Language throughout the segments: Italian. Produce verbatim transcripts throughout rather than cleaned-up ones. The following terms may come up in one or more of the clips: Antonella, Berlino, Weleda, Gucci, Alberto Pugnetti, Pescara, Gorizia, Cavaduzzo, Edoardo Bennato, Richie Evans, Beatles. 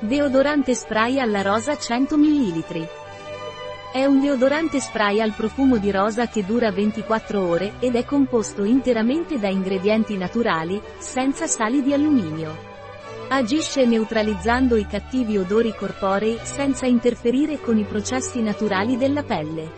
Deodorante spray alla rosa cento millilitri. È un deodorante spray al profumo di rosa che dura ventiquattro ore, ed è composto interamente da ingredienti naturali, senza sali di alluminio. Agisce neutralizzando i cattivi odori corporei, senza interferire con i processi naturali della pelle.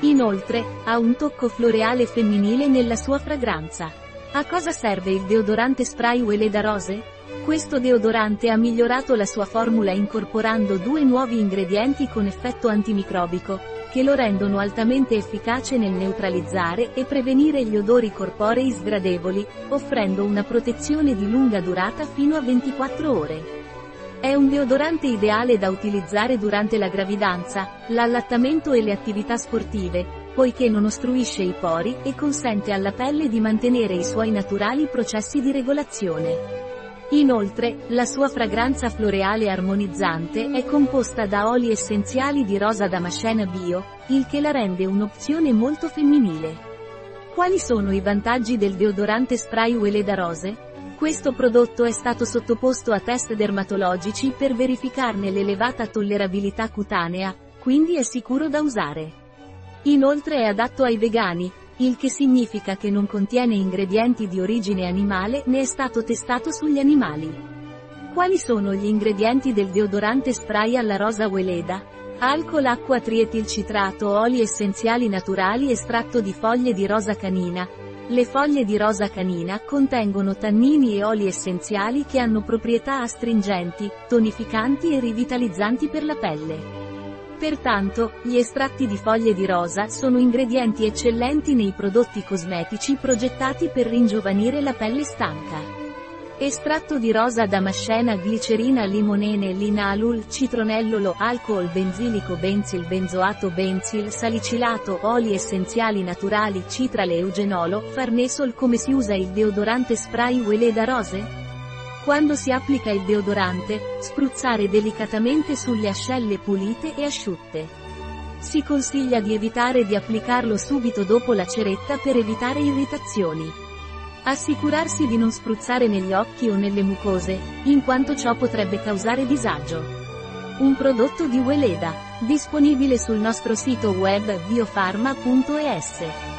Inoltre, ha un tocco floreale femminile nella sua fragranza. A cosa serve il deodorante spray Weleda Rose? Questo deodorante ha migliorato la sua formula incorporando due nuovi ingredienti con effetto antimicrobico, che lo rendono altamente efficace nel neutralizzare e prevenire gli odori corporei sgradevoli, offrendo una protezione di lunga durata fino a ventiquattro ore. È un deodorante ideale da utilizzare durante la gravidanza, l'allattamento e le attività sportive, poiché non ostruisce i pori e consente alla pelle di mantenere i suoi naturali processi di regolazione. Inoltre, la sua fragranza floreale armonizzante è composta da oli essenziali di rosa damascena bio, il che la rende un'opzione molto femminile. Quali sono i vantaggi del deodorante spray Weleda Rose? Questo prodotto è stato sottoposto a test dermatologici per verificarne l'elevata tollerabilità cutanea, quindi è sicuro da usare. Inoltre è adatto ai vegani, il che significa che non contiene ingredienti di origine animale né è stato testato sugli animali. Quali sono gli ingredienti del deodorante spray alla rosa Weleda? Alcol, acqua, trietilcitrato, oli essenziali naturali, estratto di foglie di rosa canina. Le foglie di rosa canina contengono tannini e oli essenziali che hanno proprietà astringenti, tonificanti e rivitalizzanti per la pelle. Pertanto, gli estratti di foglie di rosa sono ingredienti eccellenti nei prodotti cosmetici progettati per ringiovanire la pelle stanca. Estratto di rosa damascena, glicerina, limonene, linalol, citronellolo, alcol benzilico, benzil, benzoato, benzil, salicilato, oli essenziali naturali, citrale, eugenolo, farnesol. Come si usa il deodorante spray Weleda Rose? Quando si applica il deodorante, spruzzare delicatamente sulle ascelle pulite e asciutte. Si consiglia di evitare di applicarlo subito dopo la ceretta per evitare irritazioni. Assicurarsi di non spruzzare negli occhi o nelle mucose, in quanto ciò potrebbe causare disagio. Un prodotto di Weleda, disponibile sul nostro sito web biofarma punto es.